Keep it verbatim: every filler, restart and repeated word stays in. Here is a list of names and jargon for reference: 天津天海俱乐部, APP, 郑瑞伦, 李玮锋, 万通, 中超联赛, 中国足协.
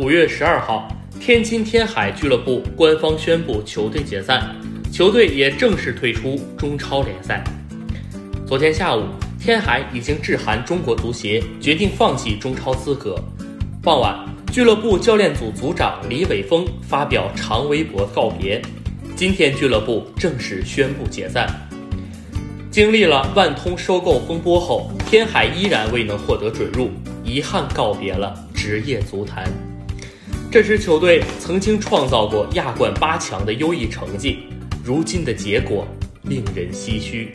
五月十二号，天津天海俱乐部官方宣布球队解散，球队也正式退出中超联赛。昨天下午，天海已经致函中国足协，决定放弃中超资格。傍晚，俱乐部教练组组长李玮锋发表长微博告别，今天俱乐部正式宣布解散。经历了万通收购风波后，天海依然未能获得准入，遗憾告别了职业足坛。这支球队曾经创造过亚冠八强的优异成绩，如今的结果令人唏嘘。